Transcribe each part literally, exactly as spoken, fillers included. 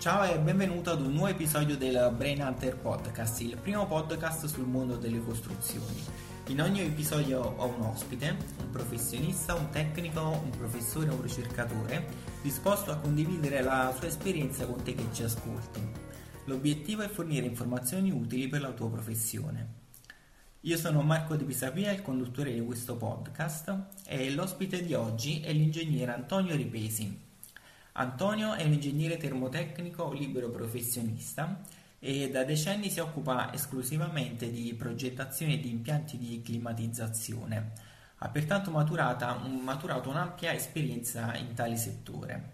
Ciao e benvenuto ad un nuovo episodio del Brain Hunter Podcast, il primo podcast sul mondo delle costruzioni. In ogni episodio ho un ospite, un professionista, un tecnico, un professore, un ricercatore, disposto a condividere la sua esperienza con te che ci ascolti. L'obiettivo è fornire informazioni utili per la tua professione. Io sono Marco Di Pisapia, il conduttore di questo podcast, e l'ospite di oggi è l'ingegnere Antonio Ripesi. Antonio è un ingegnere termotecnico libero professionista e da decenni si occupa esclusivamente di progettazione di impianti di climatizzazione. Ha pertanto maturata, maturato un'ampia esperienza in tale settore.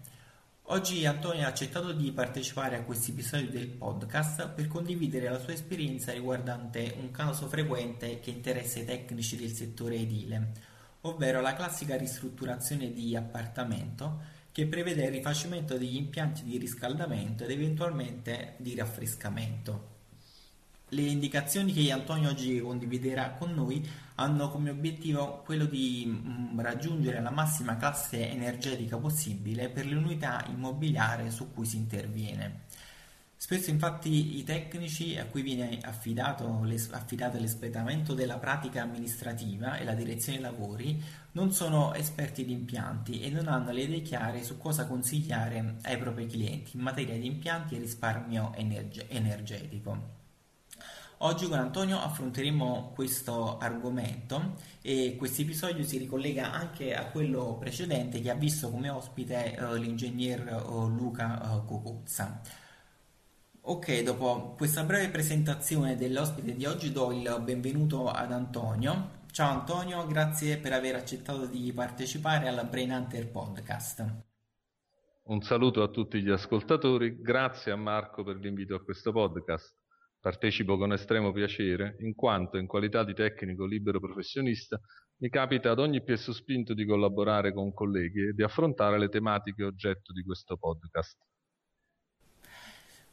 Oggi Antonio ha accettato di partecipare a questo episodio del podcast per condividere la sua esperienza riguardante un caso frequente che interessa i tecnici del settore edile, ovvero la classica ristrutturazione di appartamento che prevede il rifacimento degli impianti di riscaldamento ed eventualmente di raffrescamento. Le indicazioni che Antonio oggi condividerà con noi hanno come obiettivo quello di raggiungere la massima classe energetica possibile per l'unità immobiliare su cui si interviene. Spesso infatti i tecnici a cui viene affidato, affidato l'espletamento della pratica amministrativa e la direzione lavori non sono esperti di impianti e non hanno le idee chiare su cosa consigliare ai propri clienti in materia di impianti e risparmio energe- energetico. Oggi con Antonio affronteremo questo argomento e questo episodio si ricollega anche a quello precedente che ha visto come ospite eh, l'ingegner eh, Luca eh, Cocuzza. Ok, dopo questa breve presentazione dell'ospite di oggi do il benvenuto ad Antonio. Ciao Antonio, grazie per aver accettato di partecipare alla Brain Hunter Podcast. Un saluto a tutti gli ascoltatori, grazie a Marco per l'invito a questo podcast. Partecipo con estremo piacere, in quanto in qualità di tecnico libero professionista mi capita ad ogni piè sospinto di collaborare con colleghi e di affrontare le tematiche oggetto di questo podcast.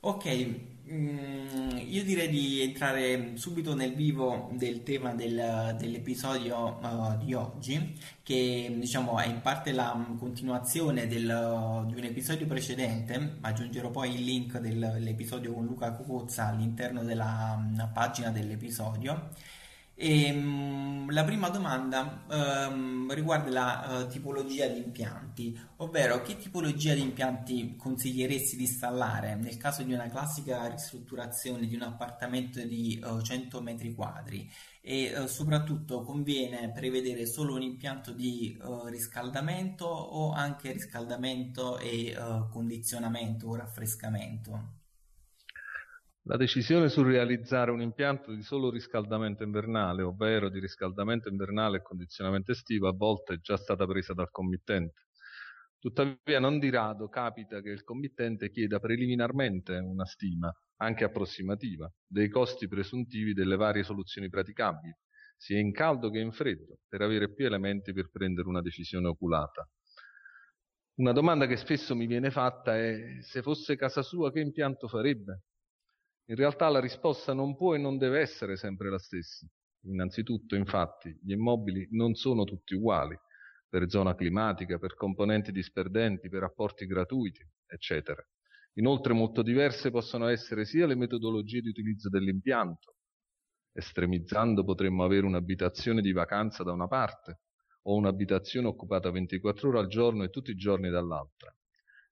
Ok, io direi di entrare subito nel vivo del tema del, dell'episodio uh, di oggi, che diciamo è in parte la continuazione del, di un episodio precedente. Aggiungerò poi il link del, dell'episodio con Luca Cocuzza all'interno della um, pagina dell'episodio. E, um, la prima domanda um, riguarda la uh, tipologia di impianti, ovvero che tipologia di impianti consiglieresti di installare nel caso di una classica ristrutturazione di un appartamento di uh, cento metri quadri e uh, soprattutto conviene prevedere solo un impianto di uh, riscaldamento o anche riscaldamento e uh, condizionamento o raffrescamento? La decisione sul realizzare un impianto di solo riscaldamento invernale, ovvero di riscaldamento invernale e condizionamento estivo, a volte è già stata presa dal committente. Tuttavia non di rado capita che il committente chieda preliminarmente una stima, anche approssimativa, dei costi presuntivi delle varie soluzioni praticabili, sia in caldo che in freddo, per avere più elementi per prendere una decisione oculata. Una domanda che spesso mi viene fatta è: se fosse casa sua che impianto farebbe? In realtà la risposta non può e non deve essere sempre la stessa. Innanzitutto, infatti, gli immobili non sono tutti uguali, per zona climatica, per componenti disperdenti, per apporti gratuiti, eccetera. Inoltre molto diverse possono essere sia le metodologie di utilizzo dell'impianto. Estremizzando potremmo avere un'abitazione di vacanza da una parte o un'abitazione occupata ventiquattro ore al giorno e tutti i giorni dall'altra.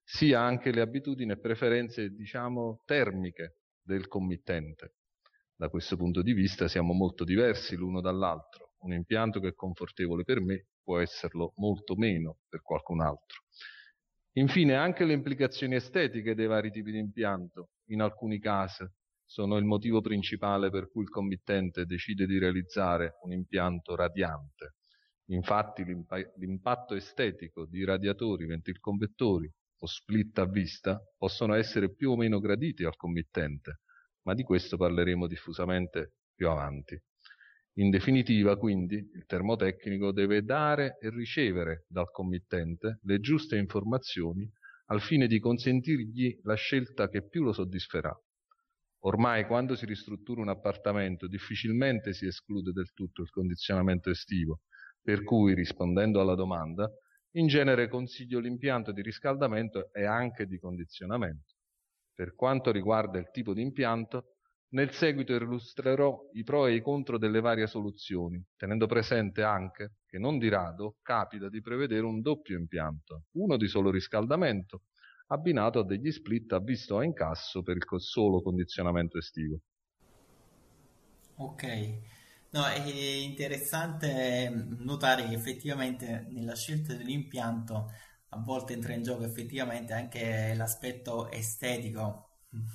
Sia anche le abitudini e preferenze, diciamo, termiche del committente. Da questo punto di vista siamo molto diversi l'uno dall'altro. Un impianto che è confortevole per me può esserlo molto meno per qualcun altro. Infine, anche le implicazioni estetiche dei vari tipi di impianto, in alcuni casi, sono il motivo principale per cui il committente decide di realizzare un impianto radiante. Infatti l'imp- l'impatto estetico di radiatori, ventilconvettori o split a vista possono essere più o meno graditi al committente, ma di questo parleremo diffusamente più avanti. In definitiva, quindi, il termotecnico deve dare e ricevere dal committente le giuste informazioni al fine di consentirgli la scelta che più lo soddisferà. Ormai, quando si ristruttura un appartamento, difficilmente si esclude del tutto il condizionamento estivo, per cui, rispondendo alla domanda, in genere consiglio l'impianto di riscaldamento e anche di condizionamento. Per quanto riguarda il tipo di impianto, nel seguito illustrerò i pro e i contro delle varie soluzioni, tenendo presente anche che non di rado capita di prevedere un doppio impianto, uno di solo riscaldamento, abbinato a degli split avvisto a incasso per il solo condizionamento estivo. Ok, no, è interessante notare che effettivamente nella scelta dell'impianto a volte entra in gioco effettivamente anche l'aspetto estetico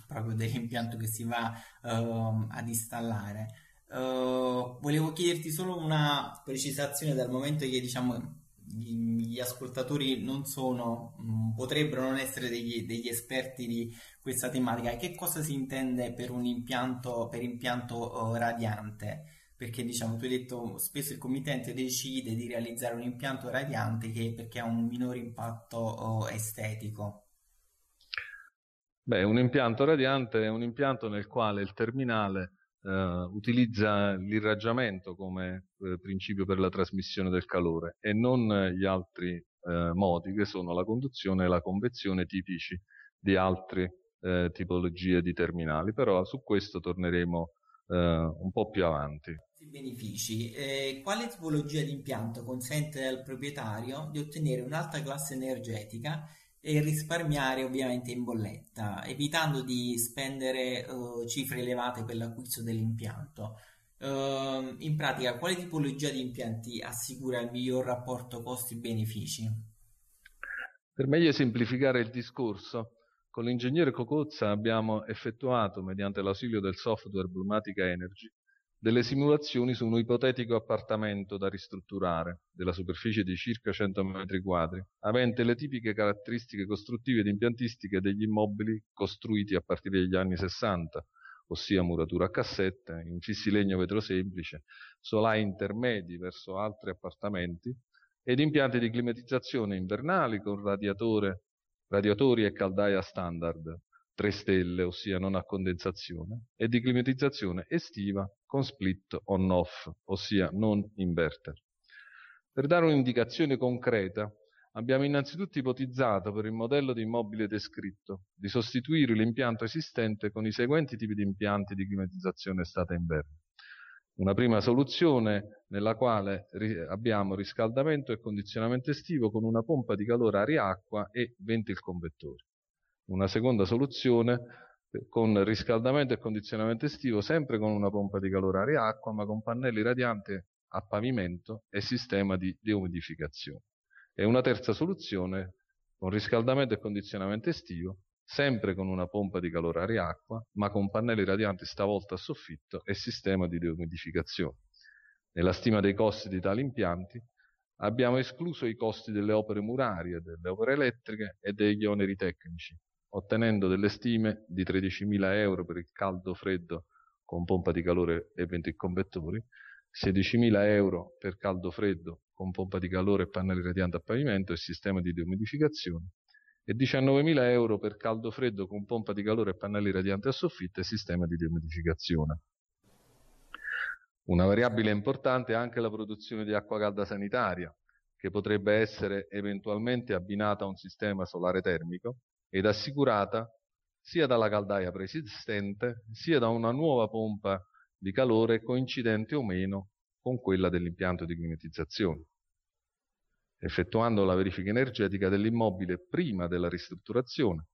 proprio dell'impianto che si va uh, ad installare. Uh, volevo chiederti solo una precisazione, dal momento che diciamo gli ascoltatori non sono, potrebbero non essere degli, degli esperti di questa tematica, che cosa si intende per un impianto, per impianto radiante? Perché diciamo, tu hai detto, spesso il committente decide di realizzare un impianto radiante che, perché ha un minore impatto estetico. Beh, un impianto radiante è un impianto nel quale il terminale eh, utilizza l'irraggiamento come eh, principio per la trasmissione del calore e non gli altri eh, modi, che sono la conduzione e la convezione, tipici di altre eh, tipologie di terminali. Però su questo torneremo eh, un po' più avanti. Benefici. Eh, quale tipologia di impianto consente al proprietario di ottenere un'alta classe energetica e risparmiare ovviamente in bolletta, evitando di spendere uh, cifre elevate per l'acquisto dell'impianto? Uh, in pratica, quale tipologia di impianti assicura il miglior rapporto costi-benefici? Per meglio semplificare il discorso, con l'ingegnere Cocuzza abbiamo effettuato, mediante l'ausilio del software Blumatica Energy, delle simulazioni su un ipotetico appartamento da ristrutturare, della superficie di circa cento metri quadri, avente le tipiche caratteristiche costruttive ed impiantistiche degli immobili costruiti a partire dagli anni sessanta, ossia muratura a cassette, infissi legno vetro semplice, solai intermedi verso altri appartamenti, ed impianti di climatizzazione invernali con radiatore, radiatori e caldaia standard, tre stelle, ossia non a condensazione, e di climatizzazione estiva con split on-off, ossia non inverter. Per dare un'indicazione concreta, abbiamo innanzitutto ipotizzato per il modello di immobile descritto di sostituire l'impianto esistente con i seguenti tipi di impianti di climatizzazione estate-inverno. Una prima soluzione nella quale abbiamo riscaldamento e condizionamento estivo con una pompa di calore aria-acqua e ventilconvettori. Una seconda soluzione con riscaldamento e condizionamento estivo sempre con una pompa di calore aria-acqua, ma con pannelli radiante a pavimento e sistema di deumidificazione. E una terza soluzione con riscaldamento e condizionamento estivo sempre con una pompa di calore aria-acqua, ma con pannelli radianti stavolta a soffitto e sistema di deumidificazione. Nella stima dei costi di tali impianti abbiamo escluso i costi delle opere murarie, delle opere elettriche e degli oneri tecnici, ottenendo delle stime di tredicimila euro per il caldo freddo con pompa di calore e ventilconvettori, sedicimila euro per caldo freddo con pompa di calore e pannelli radianti a pavimento e sistema di deumidificazione, e diciannovemila euro per caldo freddo con pompa di calore e pannelli radianti a soffitto e sistema di deumidificazione. Una variabile importante è anche la produzione di acqua calda sanitaria, che potrebbe essere eventualmente abbinata a un sistema solare termico ed assicurata sia dalla caldaia preesistente sia da una nuova pompa di calore coincidente o meno con quella dell'impianto di climatizzazione. Effettuando la verifica energetica dell'immobile prima della ristrutturazione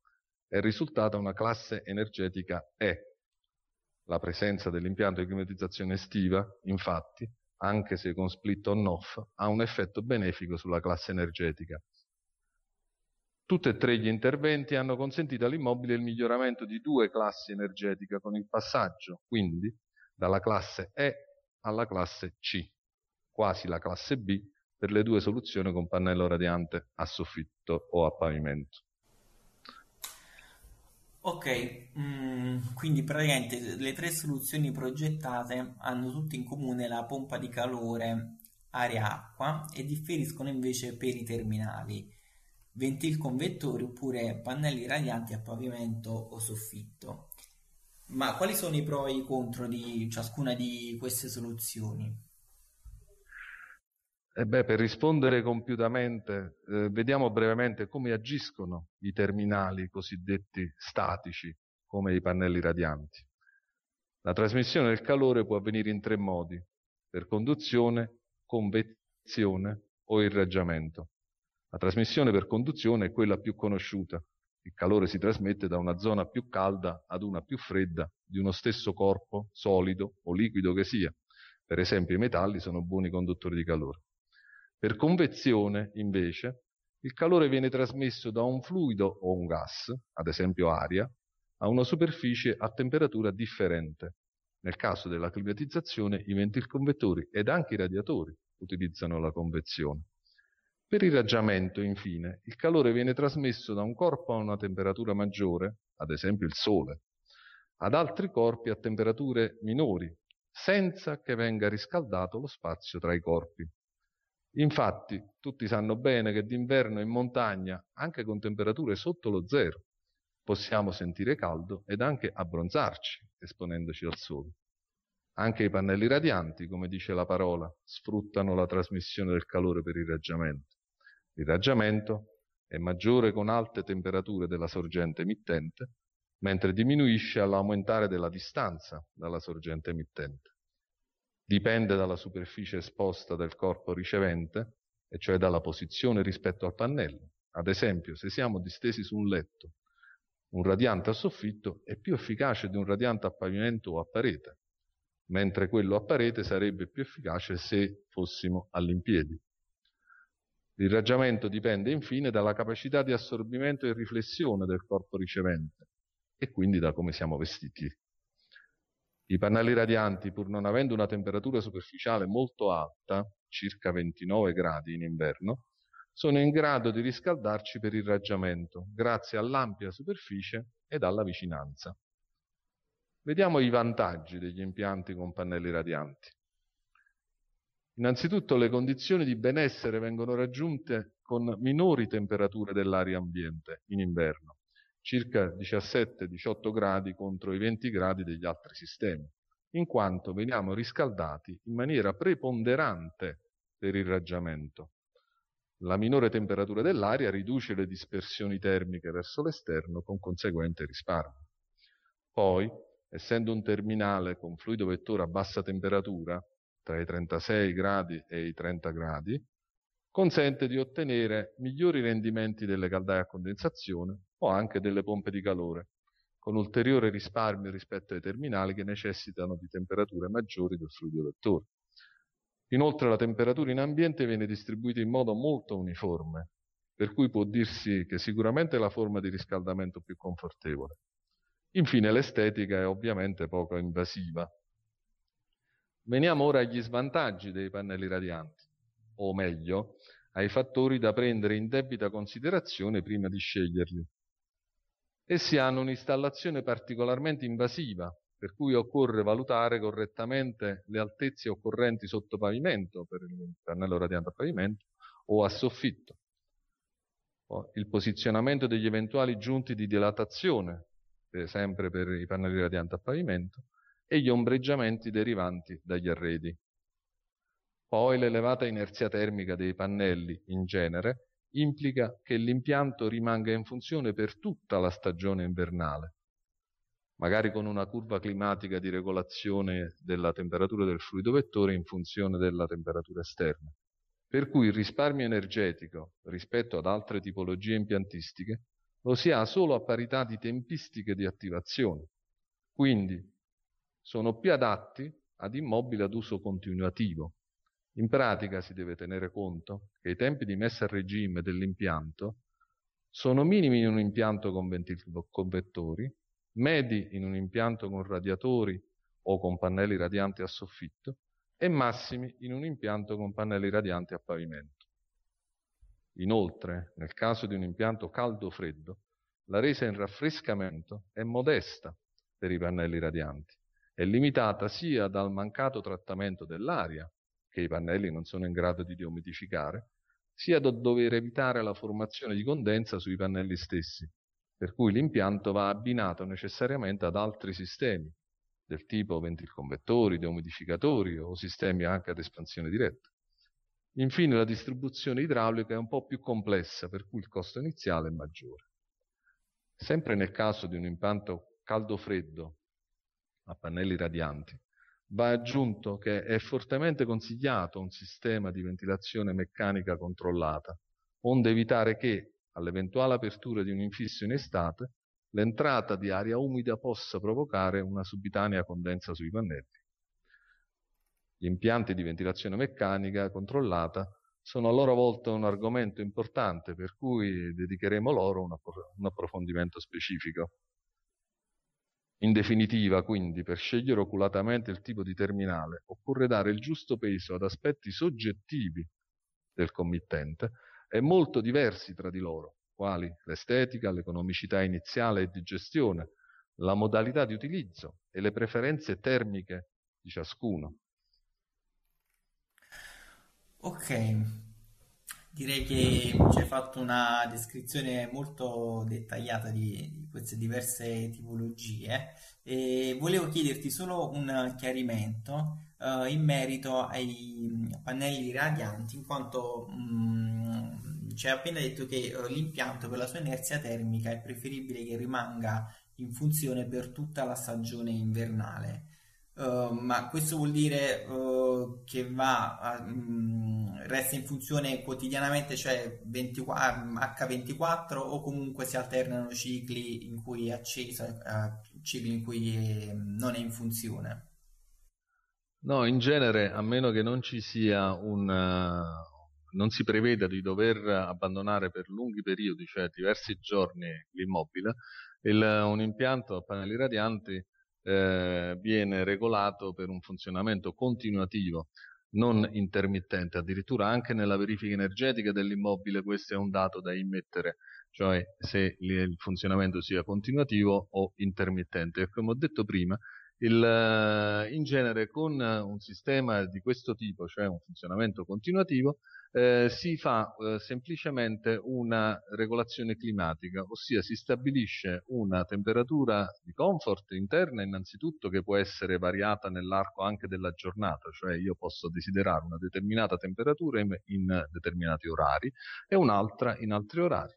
è risultata una classe energetica E. La presenza dell'impianto di climatizzazione estiva, infatti, anche se con split on-off, ha un effetto benefico sulla classe energetica. Tutti e tre gli interventi hanno consentito all'immobile il miglioramento di due classi energetiche con il passaggio, quindi, dalla classe E alla classe C, quasi la classe B per le due soluzioni con pannello radiante a soffitto o a pavimento. Ok, mm, quindi praticamente le tre soluzioni progettate hanno tutte in comune la pompa di calore aria-acqua e differiscono invece per i terminali, ventilconvettori oppure pannelli radianti a pavimento o soffitto. Ma quali sono i pro e i contro di ciascuna di queste soluzioni? Eh beh, per rispondere compiutamente, eh, vediamo brevemente come agiscono i terminali cosiddetti statici, come i pannelli radianti. La trasmissione del calore può avvenire in tre modi: per conduzione, convezione o irraggiamento. La trasmissione per conduzione è quella più conosciuta. Il calore si trasmette da una zona più calda ad una più fredda di uno stesso corpo, solido o liquido che sia. Per esempio i metalli sono buoni conduttori di calore. Per convezione, invece, il calore viene trasmesso da un fluido o un gas, ad esempio aria, a una superficie a temperatura differente. Nel caso della climatizzazione, i venticonvettori ed anche i radiatori utilizzano la convezione. Per irraggiamento, infine, il calore viene trasmesso da un corpo a una temperatura maggiore, ad esempio il Sole, ad altri corpi a temperature minori, senza che venga riscaldato lo spazio tra i corpi. Infatti, tutti sanno bene che d'inverno in montagna, anche con temperature sotto lo zero, possiamo sentire caldo ed anche abbronzarci esponendoci al Sole. Anche i pannelli radianti, come dice la parola, sfruttano la trasmissione del calore per irraggiamento. L'irraggiamento è maggiore con alte temperature della sorgente emittente, mentre diminuisce all'aumentare della distanza dalla sorgente emittente. Dipende dalla superficie esposta del corpo ricevente, e cioè dalla posizione rispetto al pannello. Ad esempio, se siamo distesi su un letto, un radiante a soffitto è più efficace di un radiante a pavimento o a parete, mentre quello a parete sarebbe più efficace se fossimo all'impiedi. L'irraggiamento dipende infine dalla capacità di assorbimento e riflessione del corpo ricevente e quindi da come siamo vestiti. I pannelli radianti, pur non avendo una temperatura superficiale molto alta, circa ventinove gradi in inverno, sono in grado di riscaldarci per irraggiamento, grazie all'ampia superficie ed alla vicinanza. Vediamo i vantaggi degli impianti con pannelli radianti. Innanzitutto le condizioni di benessere vengono raggiunte con minori temperature dell'aria ambiente in inverno, circa diciassette diciotto gradi contro i venti gradi degli altri sistemi, in quanto veniamo riscaldati in maniera preponderante per irraggiamento. La minore temperatura dell'aria riduce le dispersioni termiche verso l'esterno con conseguente risparmio. Poi, essendo un terminale con fluido vettore a bassa temperatura, tra i trentasei gradi e i trenta gradi, consente di ottenere migliori rendimenti delle caldaie a condensazione o anche delle pompe di calore, con ulteriore risparmio rispetto ai terminali che necessitano di temperature maggiori del fluido vettore. Inoltre la temperatura in ambiente viene distribuita in modo molto uniforme, per cui può dirsi che sicuramente è la forma di riscaldamento più confortevole. Infine l'estetica è ovviamente poco invasiva. Veniamo ora agli svantaggi dei pannelli radianti, o meglio, ai fattori da prendere in debita considerazione prima di sceglierli. Essi hanno un'installazione particolarmente invasiva, per cui occorre valutare correttamente le altezze occorrenti sotto pavimento, per il pannello radiante a pavimento, o a soffitto. Il posizionamento degli eventuali giunti di dilatazione, sempre per i pannelli radianti a pavimento, e gli ombreggiamenti derivanti dagli arredi. Poi l'elevata inerzia termica dei pannelli, in genere, implica che l'impianto rimanga in funzione per tutta la stagione invernale, magari con una curva climatica di regolazione della temperatura del fluido vettore in funzione della temperatura esterna, per cui il risparmio energetico rispetto ad altre tipologie impiantistiche lo si ha solo a parità di tempistiche di attivazione, quindi sono più adatti ad immobili ad uso continuativo. In pratica si deve tenere conto che i tempi di messa a regime dell'impianto sono minimi in un impianto con venticonvettori, medi in un impianto con radiatori o con pannelli radianti a soffitto e massimi in un impianto con pannelli radianti a pavimento. Inoltre, nel caso di un impianto caldo-freddo, la resa in raffrescamento è modesta per i pannelli radianti, è limitata sia dal mancato trattamento dell'aria, che i pannelli non sono in grado di deumidificare, sia dal dover evitare la formazione di condensa sui pannelli stessi, per cui l'impianto va abbinato necessariamente ad altri sistemi, del tipo venticonvettori, deumidificatori o sistemi anche ad espansione diretta. Infine la distribuzione idraulica è un po' più complessa, per cui il costo iniziale è maggiore. Sempre nel caso di un impianto caldo-freddo a pannelli radianti, va aggiunto che è fortemente consigliato un sistema di ventilazione meccanica controllata, onde evitare che, all'eventuale apertura di un infisso in estate, l'entrata di aria umida possa provocare una subitanea condensa sui pannelli. Gli impianti di ventilazione meccanica controllata sono a loro volta un argomento importante, per cui dedicheremo loro un, app un approfondimento specifico. In definitiva, quindi, per scegliere oculatamente il tipo di terminale occorre dare il giusto peso ad aspetti soggettivi del committente e molto diversi tra di loro, quali l'estetica, l'economicità iniziale e di gestione, la modalità di utilizzo e le preferenze termiche di ciascuno. Ok, direi che ci hai fatto una descrizione molto dettagliata di, di queste diverse tipologie e volevo chiederti solo un chiarimento uh, in merito ai pannelli radianti, in quanto mh, ci hai appena detto che uh, l'impianto per la sua inerzia termica è preferibile che rimanga in funzione per tutta la stagione invernale. Uh, ma questo vuol dire uh, che va a, mh, resta in funzione quotidianamente, cioè ventiquattro acca ventiquattro, o comunque si alternano cicli in cui è acceso e uh, cicli in cui è, non è in funzione? No, in genere, a meno che non ci sia un uh, non si preveda di dover abbandonare per lunghi periodi, cioè diversi giorni, l'immobile, il, un impianto a pannelli radianti Eh, viene regolato per un funzionamento continuativo, non intermittente. Addirittura anche nella verifica energetica dell'immobile questo è un dato da immettere, cioè se il funzionamento sia continuativo o intermittente. E come ho detto prima, il, in genere con un sistema di questo tipo, cioè un funzionamento continuativo, eh, si fa eh, semplicemente una regolazione climatica, ossia si stabilisce una temperatura di comfort interna innanzitutto, che può essere variata nell'arco anche della giornata, cioè io posso desiderare una determinata temperatura in, in determinati orari e un'altra in altri orari.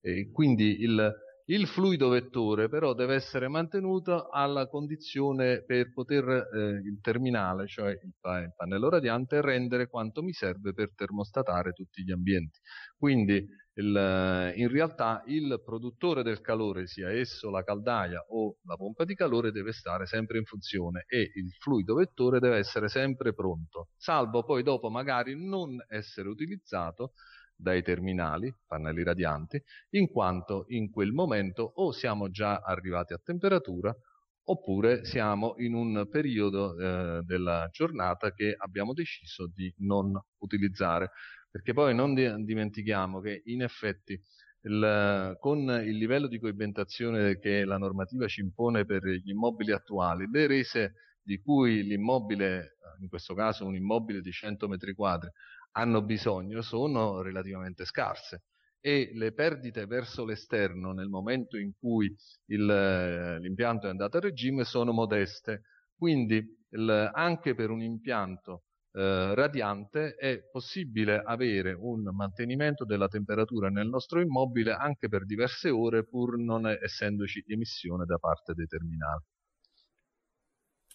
E quindi il Il fluido vettore però deve essere mantenuto alla condizione per poter eh, il terminale, cioè il, pa il pannello radiante, rendere quanto mi serve per termostatare tutti gli ambienti. Quindi il, in realtà il produttore del calore, sia esso la caldaia o la pompa di calore, deve stare sempre in funzione e il fluido vettore deve essere sempre pronto, salvo poi dopo magari non essere utilizzato dai terminali, pannelli radianti, in quanto in quel momento o siamo già arrivati a temperatura oppure siamo in un periodo eh, della giornata che abbiamo deciso di non utilizzare. Perché poi non di- dimentichiamo che in effetti il, con il livello di coibentazione che la normativa ci impone per gli immobili attuali, le rese di cui l'immobile, in questo caso un immobile di cento metri quadri, hanno bisogno sono relativamente scarse e le perdite verso l'esterno nel momento in cui l'impianto è andato a regime sono modeste. Quindi il, anche per un impianto eh, radiante è possibile avere un mantenimento della temperatura nel nostro immobile anche per diverse ore, pur non essendoci emissione da parte dei terminali.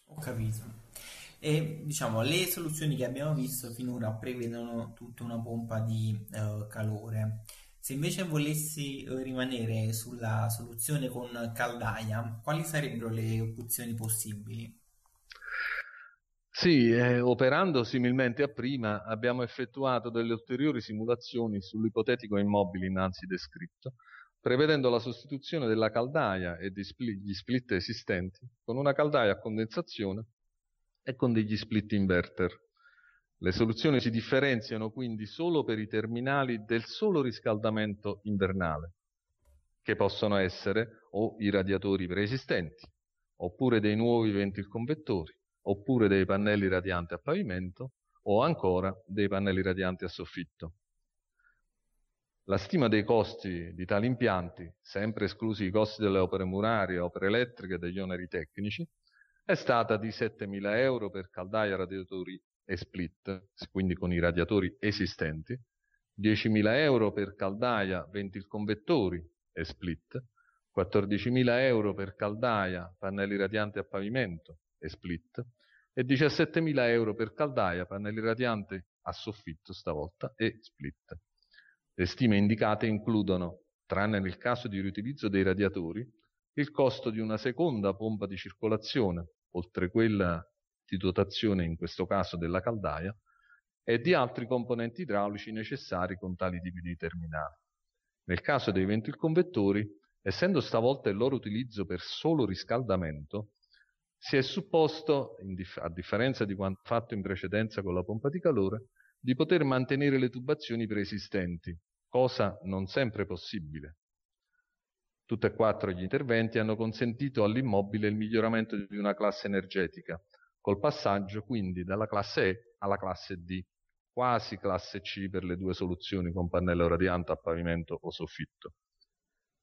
Ho capito. E diciamo le soluzioni che abbiamo visto finora prevedono tutta una pompa di eh, calore. Se invece volessi eh, rimanere sulla soluzione con caldaia, quali sarebbero le opzioni possibili? Sì, eh, operando similmente a prima abbiamo effettuato delle ulteriori simulazioni sull'ipotetico immobile innanzi descritto, prevedendo la sostituzione della caldaia e degli split esistenti con una caldaia a condensazione e con degli split inverter. Le soluzioni si differenziano quindi solo per i terminali del solo riscaldamento invernale, che possono essere o i radiatori preesistenti, oppure dei nuovi ventilconvettori, oppure dei pannelli radianti a pavimento, o ancora dei pannelli radianti a soffitto. La stima dei costi di tali impianti, sempre esclusi i costi delle opere murarie, opere elettriche e degli oneri tecnici, è stata di settemila euro per caldaia, radiatori e split, quindi con i radiatori esistenti, diecimila euro per caldaia, venticonvettori e split, quattordicimila euro per caldaia, pannelli radianti a pavimento e split, e diciassettemila euro per caldaia, pannelli radianti a soffitto stavolta e split. Le stime indicate includono, tranne nel caso di riutilizzo dei radiatori, il costo di una seconda pompa di circolazione, oltre quella di dotazione in questo caso della caldaia, e di altri componenti idraulici necessari con tali tipi di terminali. Nel caso dei ventilconvettori, essendo stavolta il loro utilizzo per solo riscaldamento, si è supposto, dif- a differenza di quanto fatto in precedenza con la pompa di calore, di poter mantenere le tubazioni preesistenti, cosa non sempre possibile. Tutti e quattro gli interventi hanno consentito all'immobile il miglioramento di una classe energetica, col passaggio quindi dalla classe E alla classe D, quasi classe C per le due soluzioni con pannello radiante a pavimento o soffitto.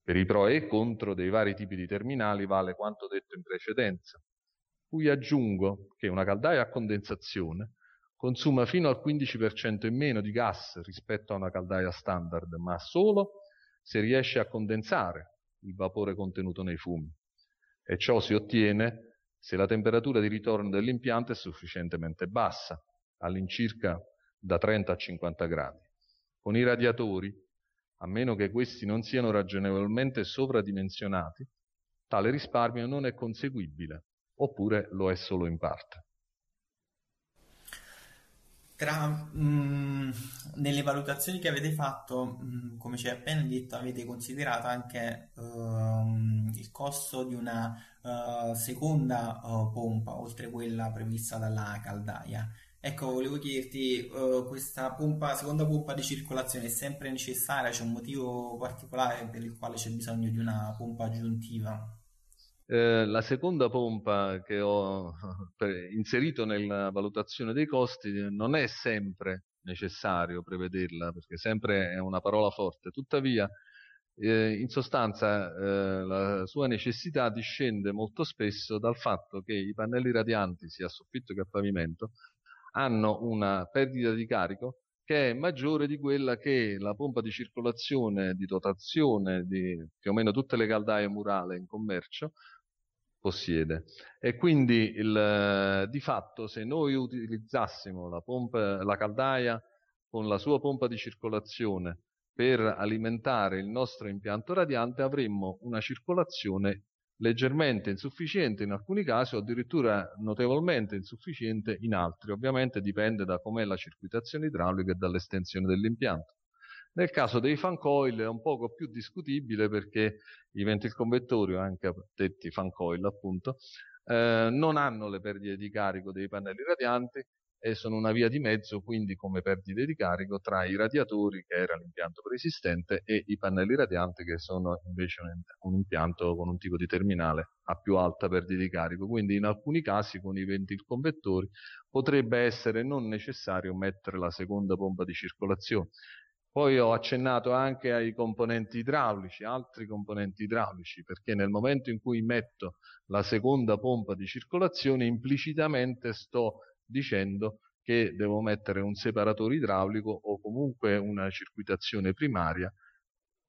Per i pro e i contro dei vari tipi di terminali vale quanto detto in precedenza, cui aggiungo che una caldaia a condensazione consuma fino al quindici per cento in meno di gas rispetto a una caldaia standard, ma solo se riesce a condensare il vapore contenuto nei fumi, e ciò si ottiene se la temperatura di ritorno dell'impianto è sufficientemente bassa, all'incirca da trenta a cinquanta gradi. Con i radiatori, a meno che questi non siano ragionevolmente sovradimensionati, tale risparmio non è conseguibile, oppure lo è solo in parte. Tra, mh, nelle valutazioni che avete fatto, mh, come ci hai appena detto, avete considerato anche uh, il costo di una uh, seconda uh, pompa, oltre quella prevista dalla caldaia. Ecco, volevo chiederti, uh, questa pompa, seconda pompa di circolazione è sempre necessaria? C'è un motivo particolare per il quale c'è bisogno di una pompa aggiuntiva? Eh, la seconda pompa che ho inserito nella valutazione dei costi non è sempre necessario prevederla, perché sempre è una parola forte. Tuttavia, eh, in sostanza, eh, la sua necessità discende molto spesso dal fatto che i pannelli radianti, sia a soffitto che a pavimento, hanno una perdita di carico che è maggiore di quella che la pompa di circolazione, di dotazione, di più o meno tutte le caldaie murale in commercio possiede. E quindi il, di fatto, se noi utilizzassimo la, pompa, la caldaia con la sua pompa di circolazione per alimentare il nostro impianto radiante, avremmo una circolazione leggermente insufficiente in alcuni casi, o addirittura notevolmente insufficiente in altri. Ovviamente dipende da com'è la circuitazione idraulica e dall'estensione dell'impianto. Nel caso dei fan coil è un poco più discutibile, perché i ventilconvettori, anche detti fan coil appunto, eh, non hanno le perdite di carico dei pannelli radianti e sono una via di mezzo, quindi come perdite di carico tra i radiatori, che era l'impianto preesistente, e i pannelli radianti, che sono invece un impianto con un tipo di terminale a più alta perdita di carico. Quindi in alcuni casi con i ventilconvettori potrebbe essere non necessario mettere la seconda pompa di circolazione. Poi ho accennato anche ai componenti idraulici, altri componenti idraulici, perché nel momento in cui metto la seconda pompa di circolazione implicitamente sto dicendo che devo mettere un separatore idraulico o comunque una circuitazione primaria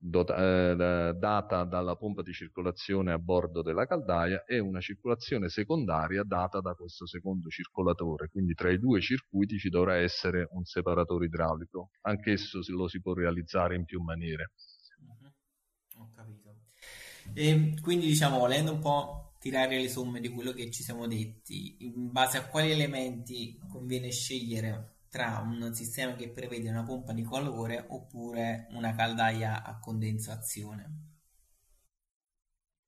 dota, eh, data dalla pompa di circolazione a bordo della caldaia, e una circolazione secondaria data da questo secondo circolatore. Quindi tra i due circuiti ci dovrà essere un separatore idraulico, anch'esso lo si può realizzare in più maniere. Uh-huh. Ho capito. E quindi, diciamo, volendo un po' tirare le somme di quello che ci siamo detti, in base a quali elementi conviene scegliere tra un sistema che prevede una pompa di calore oppure una caldaia a condensazione?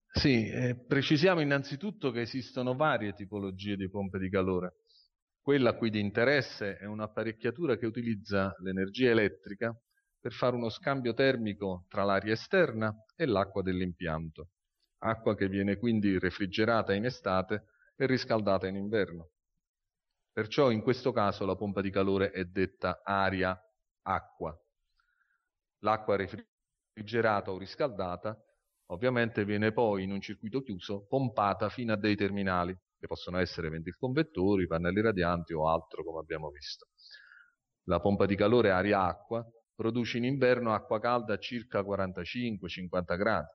Sì, eh, precisiamo innanzitutto che esistono varie tipologie di pompe di calore. Quella a cui di interesse è un'apparecchiatura che utilizza l'energia elettrica per fare uno scambio termico tra l'aria esterna e l'acqua dell'impianto. Acqua che viene quindi refrigerata in estate e riscaldata in inverno. Perciò in questo caso la pompa di calore è detta aria-acqua. L'acqua refrigerata o riscaldata ovviamente viene poi in un circuito chiuso pompata fino a dei terminali che possono essere ventilconvettori, pannelli radianti o altro, come abbiamo visto. La pompa di calore aria-acqua produce in inverno acqua calda a circa quarantacinque cinquanta gradi,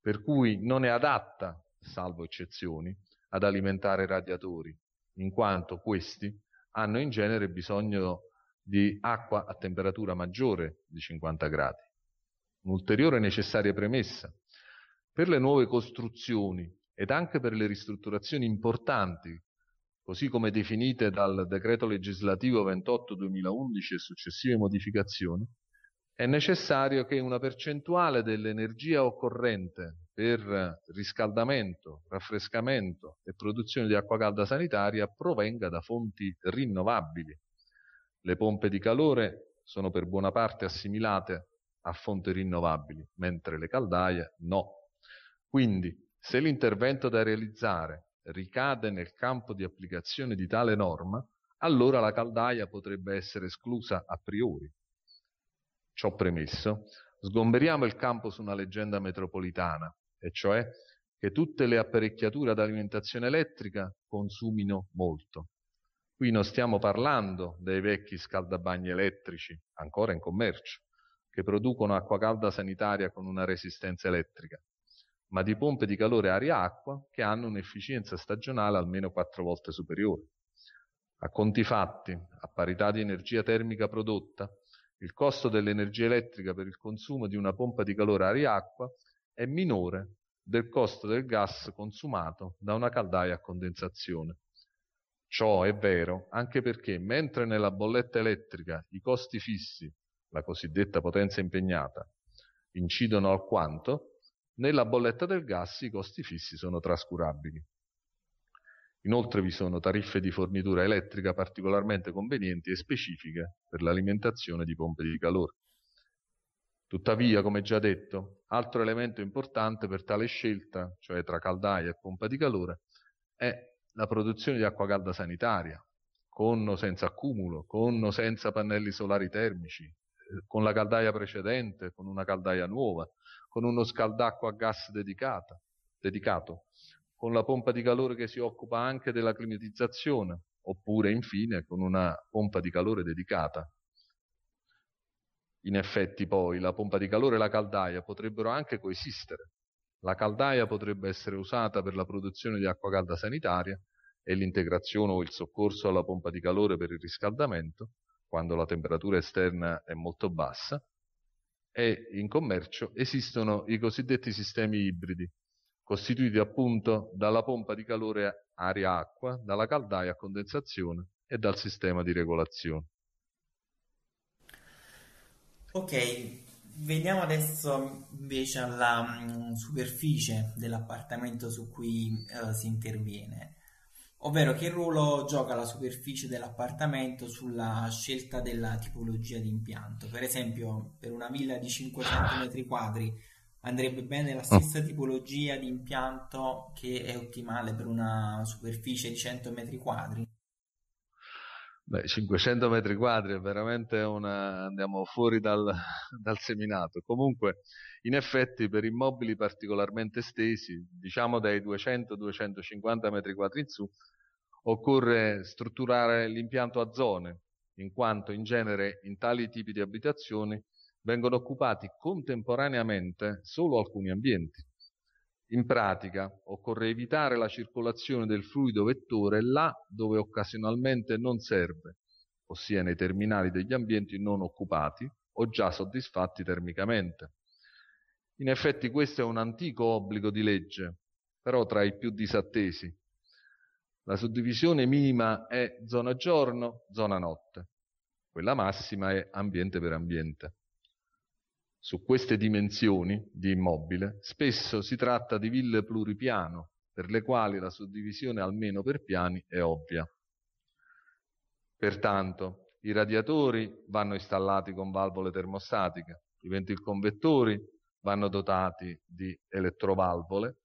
per cui non è adatta, salvo eccezioni, ad alimentare radiatori, in quanto questi hanno in genere bisogno di acqua a temperatura maggiore di cinquanta gradi. Un'ulteriore necessaria premessa: per le nuove costruzioni ed anche per le ristrutturazioni importanti, così come definite dal Decreto Legislativo ventotto duemilaundici e successive modificazioni, è necessario che una percentuale dell'energia occorrente per riscaldamento, raffrescamento e produzione di acqua calda sanitaria provenga da fonti rinnovabili. Le pompe di calore sono per buona parte assimilate a fonti rinnovabili, mentre le caldaie no. Quindi, se l'intervento da realizzare ricade nel campo di applicazione di tale norma, allora la caldaia potrebbe essere esclusa a priori. Ciò premesso, sgomberiamo il campo su una leggenda metropolitana, e cioè che tutte le apparecchiature ad alimentazione elettrica consumino molto. Qui non stiamo parlando dei vecchi scaldabagni elettrici, ancora in commercio, che producono acqua calda sanitaria con una resistenza elettrica, ma di pompe di calore aria-acqua che hanno un'efficienza stagionale almeno quattro volte superiore. A conti fatti, a parità di energia termica prodotta, il costo dell'energia elettrica per il consumo di una pompa di calore aria-acqua è minore del costo del gas consumato da una caldaia a condensazione. Ciò è vero anche perché, mentre nella bolletta elettrica i costi fissi, la cosiddetta potenza impegnata, incidono alquanto, nella bolletta del gas i costi fissi sono trascurabili. Inoltre vi sono tariffe di fornitura elettrica particolarmente convenienti e specifiche per l'alimentazione di pompe di calore. Tuttavia, come già detto, altro elemento importante per tale scelta, cioè tra caldaia e pompa di calore, è la produzione di acqua calda sanitaria, con o senza accumulo, con o senza pannelli solari termici, con la caldaia precedente, con una caldaia nuova, con uno scaldacqua a gas dedicata, dedicato, con la pompa di calore che si occupa anche della climatizzazione, oppure infine con una pompa di calore dedicata. In effetti poi la pompa di calore e la caldaia potrebbero anche coesistere. La caldaia potrebbe essere usata per la produzione di acqua calda sanitaria e l'integrazione o il soccorso alla pompa di calore per il riscaldamento, quando la temperatura esterna è molto bassa, e in commercio esistono i cosiddetti sistemi ibridi, costituiti appunto dalla pompa di calore aria-acqua, dalla caldaia a condensazione e dal sistema di regolazione. Ok. Veniamo adesso invece alla mh, superficie dell'appartamento su cui uh, si interviene, ovvero che ruolo gioca la superficie dell'appartamento sulla scelta della tipologia di impianto. Per esempio, per una villa di cinquecento metri quadri andrebbe bene la stessa tipologia di impianto che è ottimale per una superficie di cento metri quadri? Beh, cinquecento metri quadri è veramente una... andiamo fuori dal, dal seminato. Comunque, in effetti, per immobili particolarmente estesi, diciamo dai duecento duecentocinquanta metri quadri in su, occorre strutturare l'impianto a zone, in quanto in genere in tali tipi di abitazioni vengono occupati contemporaneamente solo alcuni ambienti. In pratica occorre evitare la circolazione del fluido vettore là dove occasionalmente non serve, ossia nei terminali degli ambienti non occupati o già soddisfatti termicamente. In effetti questo è un antico obbligo di legge, però tra i più disattesi. La suddivisione minima è zona giorno, zona notte. Quella massima è ambiente per ambiente. Su queste dimensioni di immobile spesso si tratta di ville pluripiano, per le quali la suddivisione almeno per piani è ovvia. Pertanto i radiatori vanno installati con valvole termostatiche, i ventilconvettori vanno dotati di elettrovalvole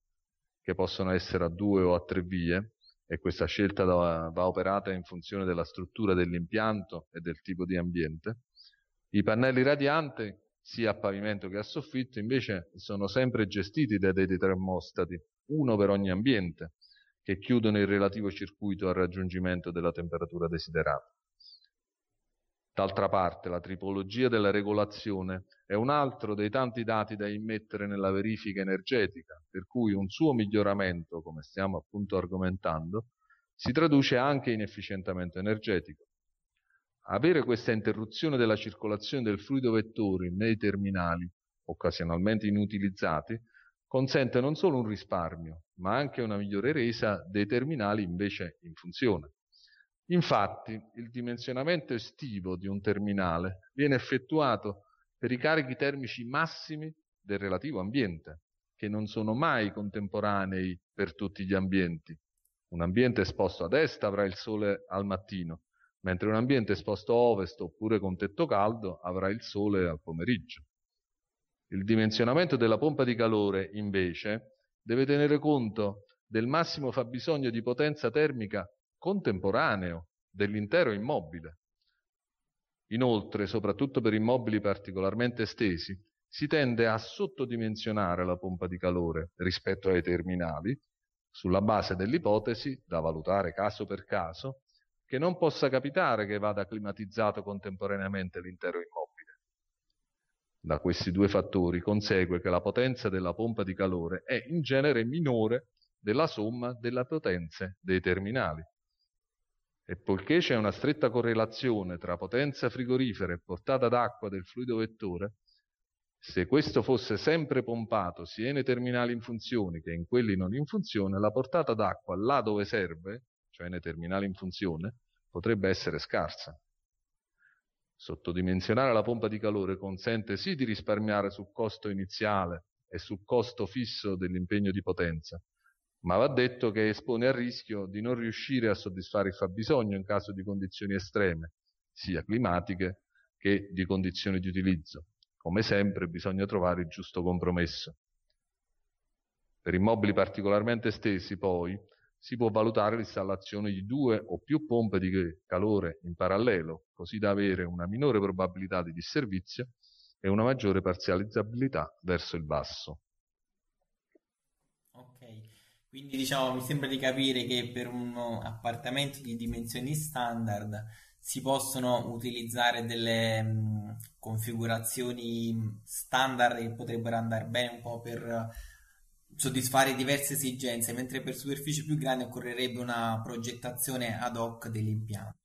che possono essere a due o a tre vie, e questa scelta va operata in funzione della struttura dell'impianto e del tipo di ambiente. I pannelli radianti, sia a pavimento che a soffitto, invece sono sempre gestiti da dei termostati, uno per ogni ambiente, che che chiudono il relativo circuito al raggiungimento della temperatura desiderata. D'altra parte, la tripologia della regolazione è un altro dei tanti dati da immettere nella verifica energetica, per cui un suo miglioramento, come stiamo appunto argomentando, si traduce anche in efficientamento energetico. Avere questa interruzione della circolazione del fluido vettore nei terminali, occasionalmente inutilizzati, consente non solo un risparmio, ma anche una migliore resa dei terminali invece in funzione. Infatti, il dimensionamento estivo di un terminale viene effettuato per i carichi termici massimi del relativo ambiente, che non sono mai contemporanei per tutti gli ambienti. Un ambiente esposto ad est avrà il sole al mattino, mentre un ambiente esposto a ovest oppure con tetto caldo avrà il sole al pomeriggio. Il dimensionamento della pompa di calore, invece, deve tenere conto del massimo fabbisogno di potenza termica contemporaneo dell'intero immobile. Inoltre, soprattutto per immobili particolarmente estesi, si tende a sottodimensionare la pompa di calore rispetto ai terminali, sulla base dell'ipotesi, da valutare caso per caso, che non possa capitare che vada climatizzato contemporaneamente l'intero immobile. Da questi due fattori consegue che la potenza della pompa di calore è in genere minore della somma delle potenze dei terminali. E poiché c'è una stretta correlazione tra potenza frigorifera e portata d'acqua del fluido vettore, se questo fosse sempre pompato sia nei terminali in funzione che in quelli non in funzione, la portata d'acqua là dove serve, cioè nei terminali in funzione, potrebbe essere scarsa. Sottodimensionare la pompa di calore consente sì di risparmiare sul costo iniziale e sul costo fisso dell'impegno di potenza, ma va detto che espone al rischio di non riuscire a soddisfare il fabbisogno in caso di condizioni estreme, sia climatiche che di condizioni di utilizzo. Come sempre bisogna trovare il giusto compromesso. Per immobili particolarmente estesi, poi, si può valutare l'installazione di due o più pompe di calore in parallelo, così da avere una minore probabilità di disservizio e una maggiore parzializzabilità verso il basso. Ok. Quindi diciamo, mi sembra di capire che per un appartamento di dimensioni standard si possono utilizzare delle mh, configurazioni standard che potrebbero andare bene un po' per soddisfare diverse esigenze, mentre per superfici più grandi occorrerebbe una progettazione ad hoc dell'impianto.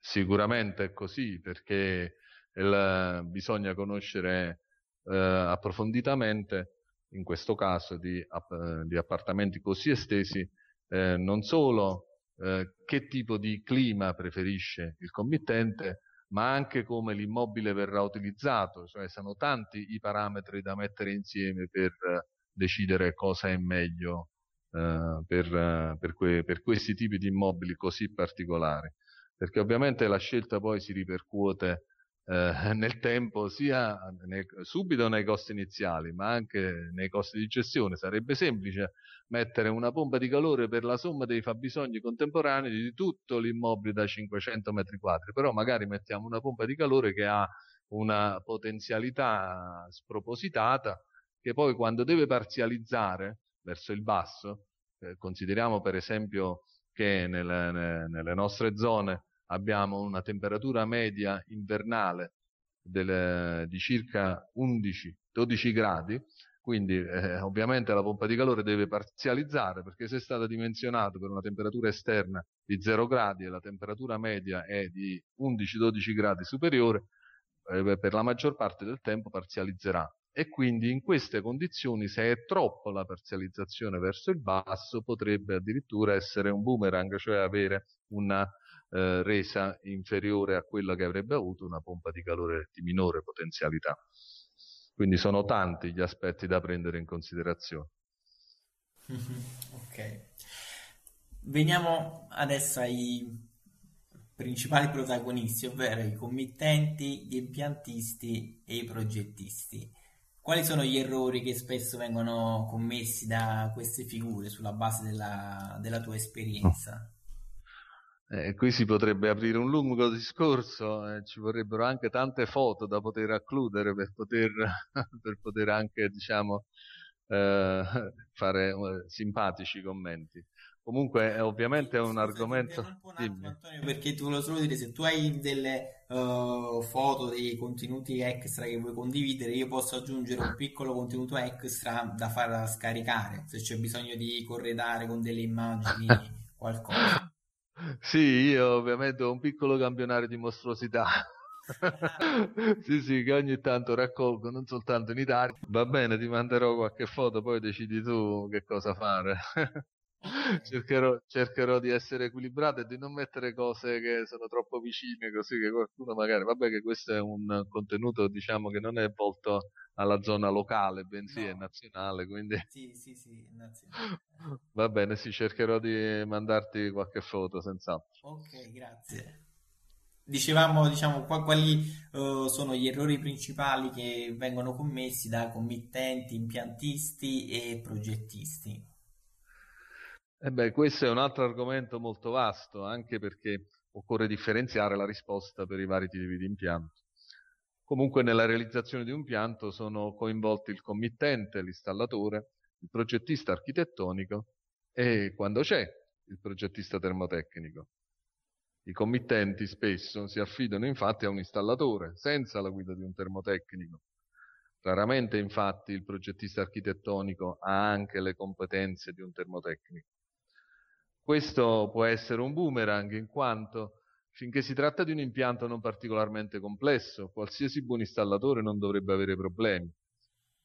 Sicuramente è così, perché il, bisogna conoscere eh, approfonditamente in questo caso di, app- di appartamenti così estesi, eh, non solo eh, che tipo di clima preferisce il committente, ma anche come l'immobile verrà utilizzato, cioè sono tanti i parametri da mettere insieme per eh, decidere cosa è meglio eh, per, eh, per, que- per questi tipi di immobili così particolari, perché ovviamente la scelta poi si ripercuote nel tempo, sia nel, subito nei costi iniziali ma anche nei costi di gestione. Sarebbe semplice mettere una pompa di calore per la somma dei fabbisogni contemporanei di tutto l'immobile da cinquecento metri quadri, però magari mettiamo una pompa di calore che ha una potenzialità spropositata, che poi quando deve parzializzare verso il basso, eh, consideriamo per esempio che nelle, nelle nostre zone abbiamo una temperatura media invernale del, di circa undici dodici gradi, quindi eh, ovviamente la pompa di calore deve parzializzare, perché se è stata dimensionata per una temperatura esterna di zero gradi e la temperatura media è di undici dodici gradi superiore, eh, per la maggior parte del tempo parzializzerà, e quindi in queste condizioni, se è troppo la parzializzazione verso il basso, potrebbe addirittura essere un boomerang, cioè avere una Eh, resa inferiore a quella che avrebbe avuto una pompa di calore di minore potenzialità. Quindi sono tanti gli aspetti da prendere in considerazione. Ok, veniamo adesso ai principali protagonisti, ovvero i committenti, gli impiantisti e i progettisti. Quali sono gli errori che spesso vengono commessi da queste figure sulla base della, della tua esperienza? Oh. Eh, qui si potrebbe aprire un lungo discorso, eh, ci vorrebbero anche tante foto da poter accludere per poter, per poter anche, diciamo, eh, fare eh, simpatici commenti. Comunque è ovviamente un argomento... Un attimo, Antonio, perché ti volevo solo dire, se tu hai delle uh, foto, dei contenuti extra che vuoi condividere, io posso aggiungere un piccolo contenuto extra da far scaricare, se c'è bisogno di corredare con delle immagini qualcosa. Sì, io ovviamente ho un piccolo campionario di mostruosità. Sì, sì, che ogni tanto raccolgo, non soltanto in Italia. Va bene, ti manderò qualche foto, poi decidi tu che cosa fare. Cercherò, cercherò di essere equilibrato e di non mettere cose che sono troppo vicine, così che qualcuno magari... Vabbè, che questo è un contenuto, diciamo, che non è volto alla zona locale, bensì no, è nazionale, quindi sì, sì, sì, è nazionale. Va bene, sì, cercherò di mandarti qualche foto, senz'altro. Ok, grazie. Dicevamo, diciamo, qua, quali uh, sono gli errori principali che vengono commessi da committenti, impiantisti e progettisti? Eh beh, questo è un altro argomento molto vasto, anche perché occorre differenziare la risposta per i vari tipi di impianto. Comunque nella realizzazione di un impianto sono coinvolti il committente, l'installatore, il progettista architettonico e, quando c'è, il progettista termotecnico. I committenti spesso si affidano infatti a un installatore, senza la guida di un termotecnico. Raramente infatti il progettista architettonico ha anche le competenze di un termotecnico. Questo può essere un boomerang, in quanto finché si tratta di un impianto non particolarmente complesso, qualsiasi buon installatore non dovrebbe avere problemi.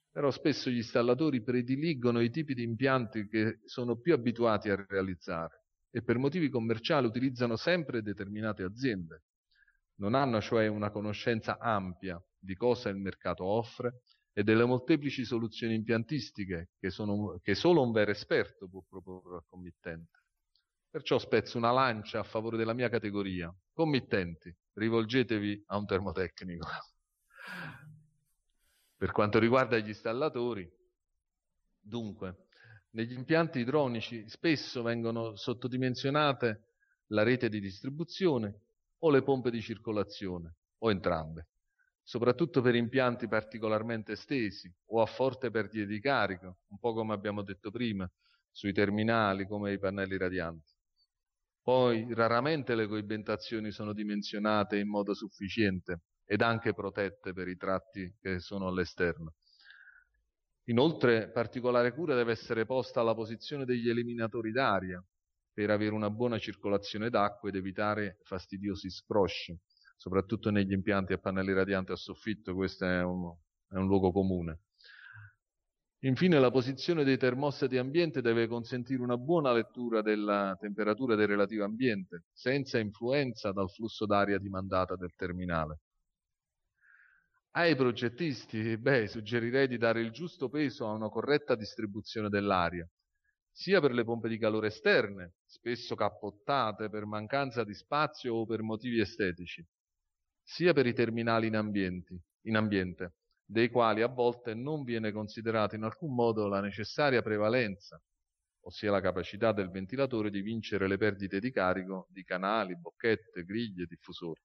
Però spesso gli installatori prediligono i tipi di impianti che sono più abituati a realizzare e per motivi commerciali utilizzano sempre determinate aziende. Non hanno cioè una conoscenza ampia di cosa il mercato offre e delle molteplici soluzioni impiantistiche che, sono, che solo un vero esperto può proporre al committente. Perciò spezzo una lancia a favore della mia categoria. Committenti, rivolgetevi a un termotecnico. Per quanto riguarda gli installatori, dunque, negli impianti idronici spesso vengono sottodimensionate la rete di distribuzione o le pompe di circolazione, o entrambe, soprattutto per impianti particolarmente estesi o a forte perdita di carico, un po' come abbiamo detto prima, sui terminali come i pannelli radianti. Poi raramente le coibentazioni sono dimensionate in modo sufficiente ed anche protette per i tratti che sono all'esterno. Inoltre particolare cura deve essere posta alla posizione degli eliminatori d'aria per avere una buona circolazione d'acqua ed evitare fastidiosi scrosci, soprattutto negli impianti a pannelli radianti a soffitto. Questo è un, è un luogo comune. Infine, la posizione dei termostati ambiente deve consentire una buona lettura della temperatura del relativo ambiente, senza influenza dal flusso d'aria dimandata del terminale. Ai progettisti, beh, suggerirei di dare il giusto peso a una corretta distribuzione dell'aria, sia per le pompe di calore esterne, spesso cappottate per mancanza di spazio o per motivi estetici, sia per i terminali in, ambienti, in ambiente, dei quali a volte non viene considerata in alcun modo la necessaria prevalenza, ossia la capacità del ventilatore di vincere le perdite di carico di canali, bocchette, griglie, diffusori.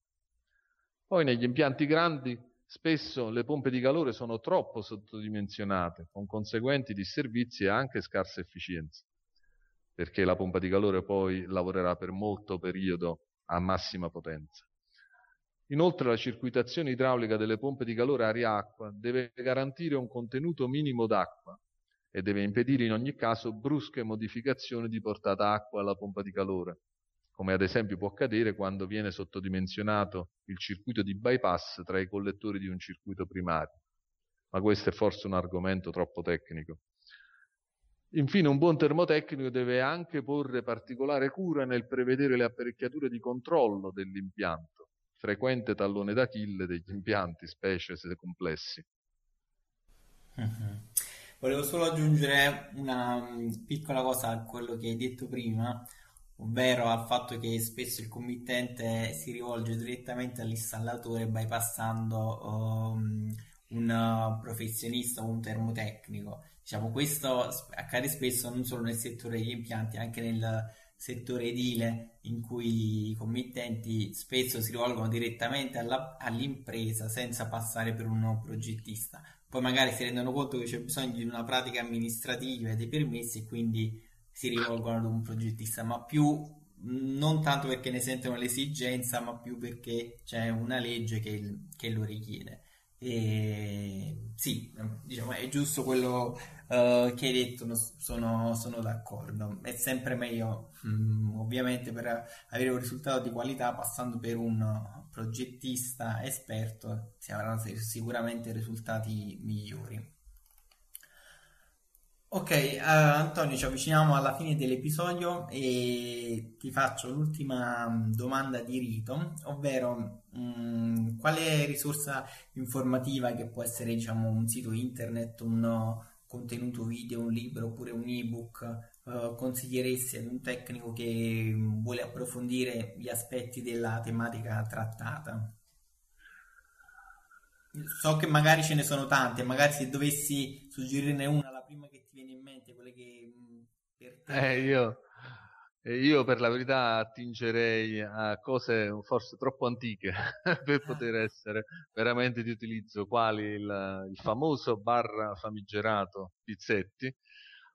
Poi negli impianti grandi spesso le pompe di calore sono troppo sottodimensionate, con conseguenti disservizi e anche scarsa efficienza, perché la pompa di calore poi lavorerà per molto periodo a massima potenza. Inoltre la circuitazione idraulica delle pompe di calore aria-acqua deve garantire un contenuto minimo d'acqua e deve impedire in ogni caso brusche modificazioni di portata acqua alla pompa di calore, come ad esempio può accadere quando viene sottodimensionato il circuito di bypass tra i collettori di un circuito primario. Ma questo è forse un argomento troppo tecnico. Infine, un buon termotecnico deve anche porre particolare cura nel prevedere le apparecchiature di controllo dell'impianto, frequente tallone d'Achille degli impianti, specie se complessi. Uh-huh. Volevo solo aggiungere una piccola cosa a quello che hai detto prima, ovvero al fatto che spesso il committente si rivolge direttamente all'installatore bypassando um, un professionista o un termotecnico. Diciamo, questo accade spesso non solo nel settore degli impianti, anche nel settore edile, in cui i committenti spesso si rivolgono direttamente alla, all'impresa senza passare per un progettista. Poi magari si rendono conto che c'è bisogno di una pratica amministrativa e dei permessi e quindi si rivolgono ad un progettista, ma più non tanto perché ne sentono l'esigenza, ma più perché c'è una legge che, che lo richiede. E sì, diciamo, è giusto quello uh, che hai detto, sono, sono d'accordo. È sempre meglio, um, ovviamente, per avere un risultato di qualità, passando per un progettista esperto si avranno sicuramente risultati migliori. Ok, uh, Antonio, ci avviciniamo alla fine dell'episodio e ti faccio l'ultima domanda di rito, ovvero mh, quale risorsa informativa, che può essere diciamo un sito internet, un contenuto video, un libro oppure un ebook, uh, consiglieresti ad un tecnico che vuole approfondire gli aspetti della tematica trattata? So che magari ce ne sono tante, magari se dovessi suggerirne una, la prima che ti viene in mente, quella che per te... Eh, io, io per la verità attingerei a cose forse troppo antiche per poter essere veramente di utilizzo, quali il, il famoso barra famigerato Pizzetti,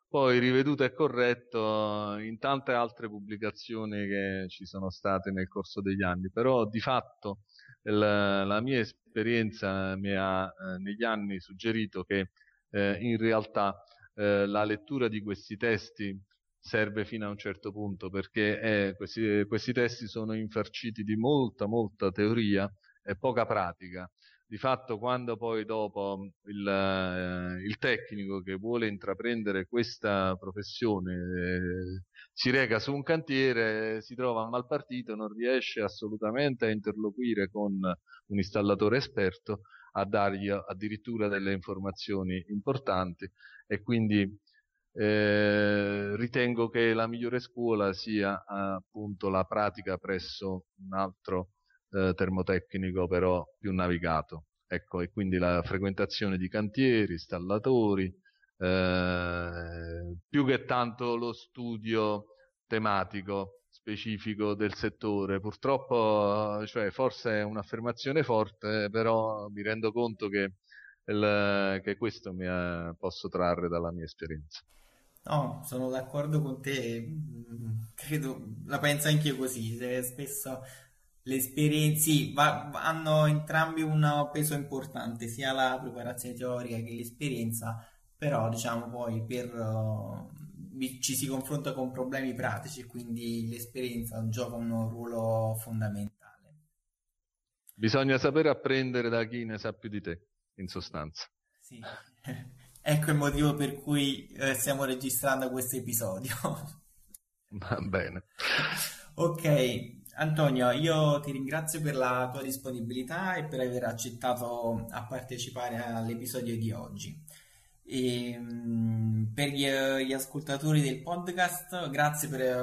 poi riveduto e corretto in tante altre pubblicazioni che ci sono state nel corso degli anni. Però di fatto la, la mia esperienza mi ha eh, negli anni suggerito che eh, in realtà eh, la lettura di questi testi serve fino a un certo punto, perché eh, questi, questi testi sono infarciti di molta molta teoria e poca pratica. Di fatto, quando poi dopo il, eh, il tecnico che vuole intraprendere questa professione eh, si reca su un cantiere, si trova malpartito, non riesce assolutamente a interloquire con un installatore esperto, a dargli addirittura delle informazioni importanti, e quindi eh, ritengo che la migliore scuola sia appunto la pratica presso un altro termotecnico però più navigato, ecco, e quindi la frequentazione di cantieri, installatori, eh, più che tanto lo studio tematico specifico del settore. Purtroppo, cioè, forse è un'affermazione forte, però mi rendo conto che, il, che questo mi ha, posso trarre dalla mia esperienza. No, sono d'accordo con te, credo, la penso anch'io così, spesso le esperienze sì, va, hanno entrambi un peso importante, sia la preparazione teorica che l'esperienza, però diciamo poi per, uh, ci si confronta con problemi pratici, quindi l'esperienza gioca un ruolo fondamentale. Bisogna sapere apprendere da chi ne sa più di te, in sostanza. Sì, ecco il motivo per cui eh, stiamo registrando questo episodio. Va bene. Ok. Antonio, io ti ringrazio per la tua disponibilità e per aver accettato a partecipare all'episodio di oggi. E per gli ascoltatori del podcast, grazie per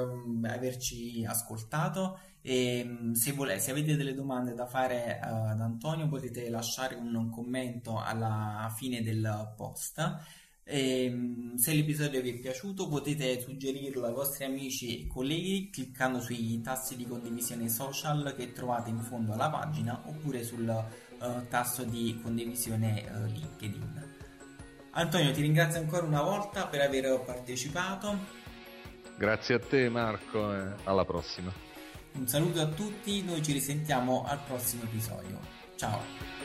averci ascoltato, e se volete, se avete delle domande da fare ad Antonio, potete lasciare un commento alla fine del post. E se l'episodio vi è piaciuto, potete suggerirlo ai vostri amici e colleghi cliccando sui tasti di condivisione social che trovate in fondo alla pagina, oppure sul uh, tasto di condivisione uh, LinkedIn. Antonio, ti ringrazio ancora una volta per aver partecipato. Grazie a te Marco, e alla prossima. Un saluto a tutti, noi ci risentiamo al prossimo episodio. Ciao.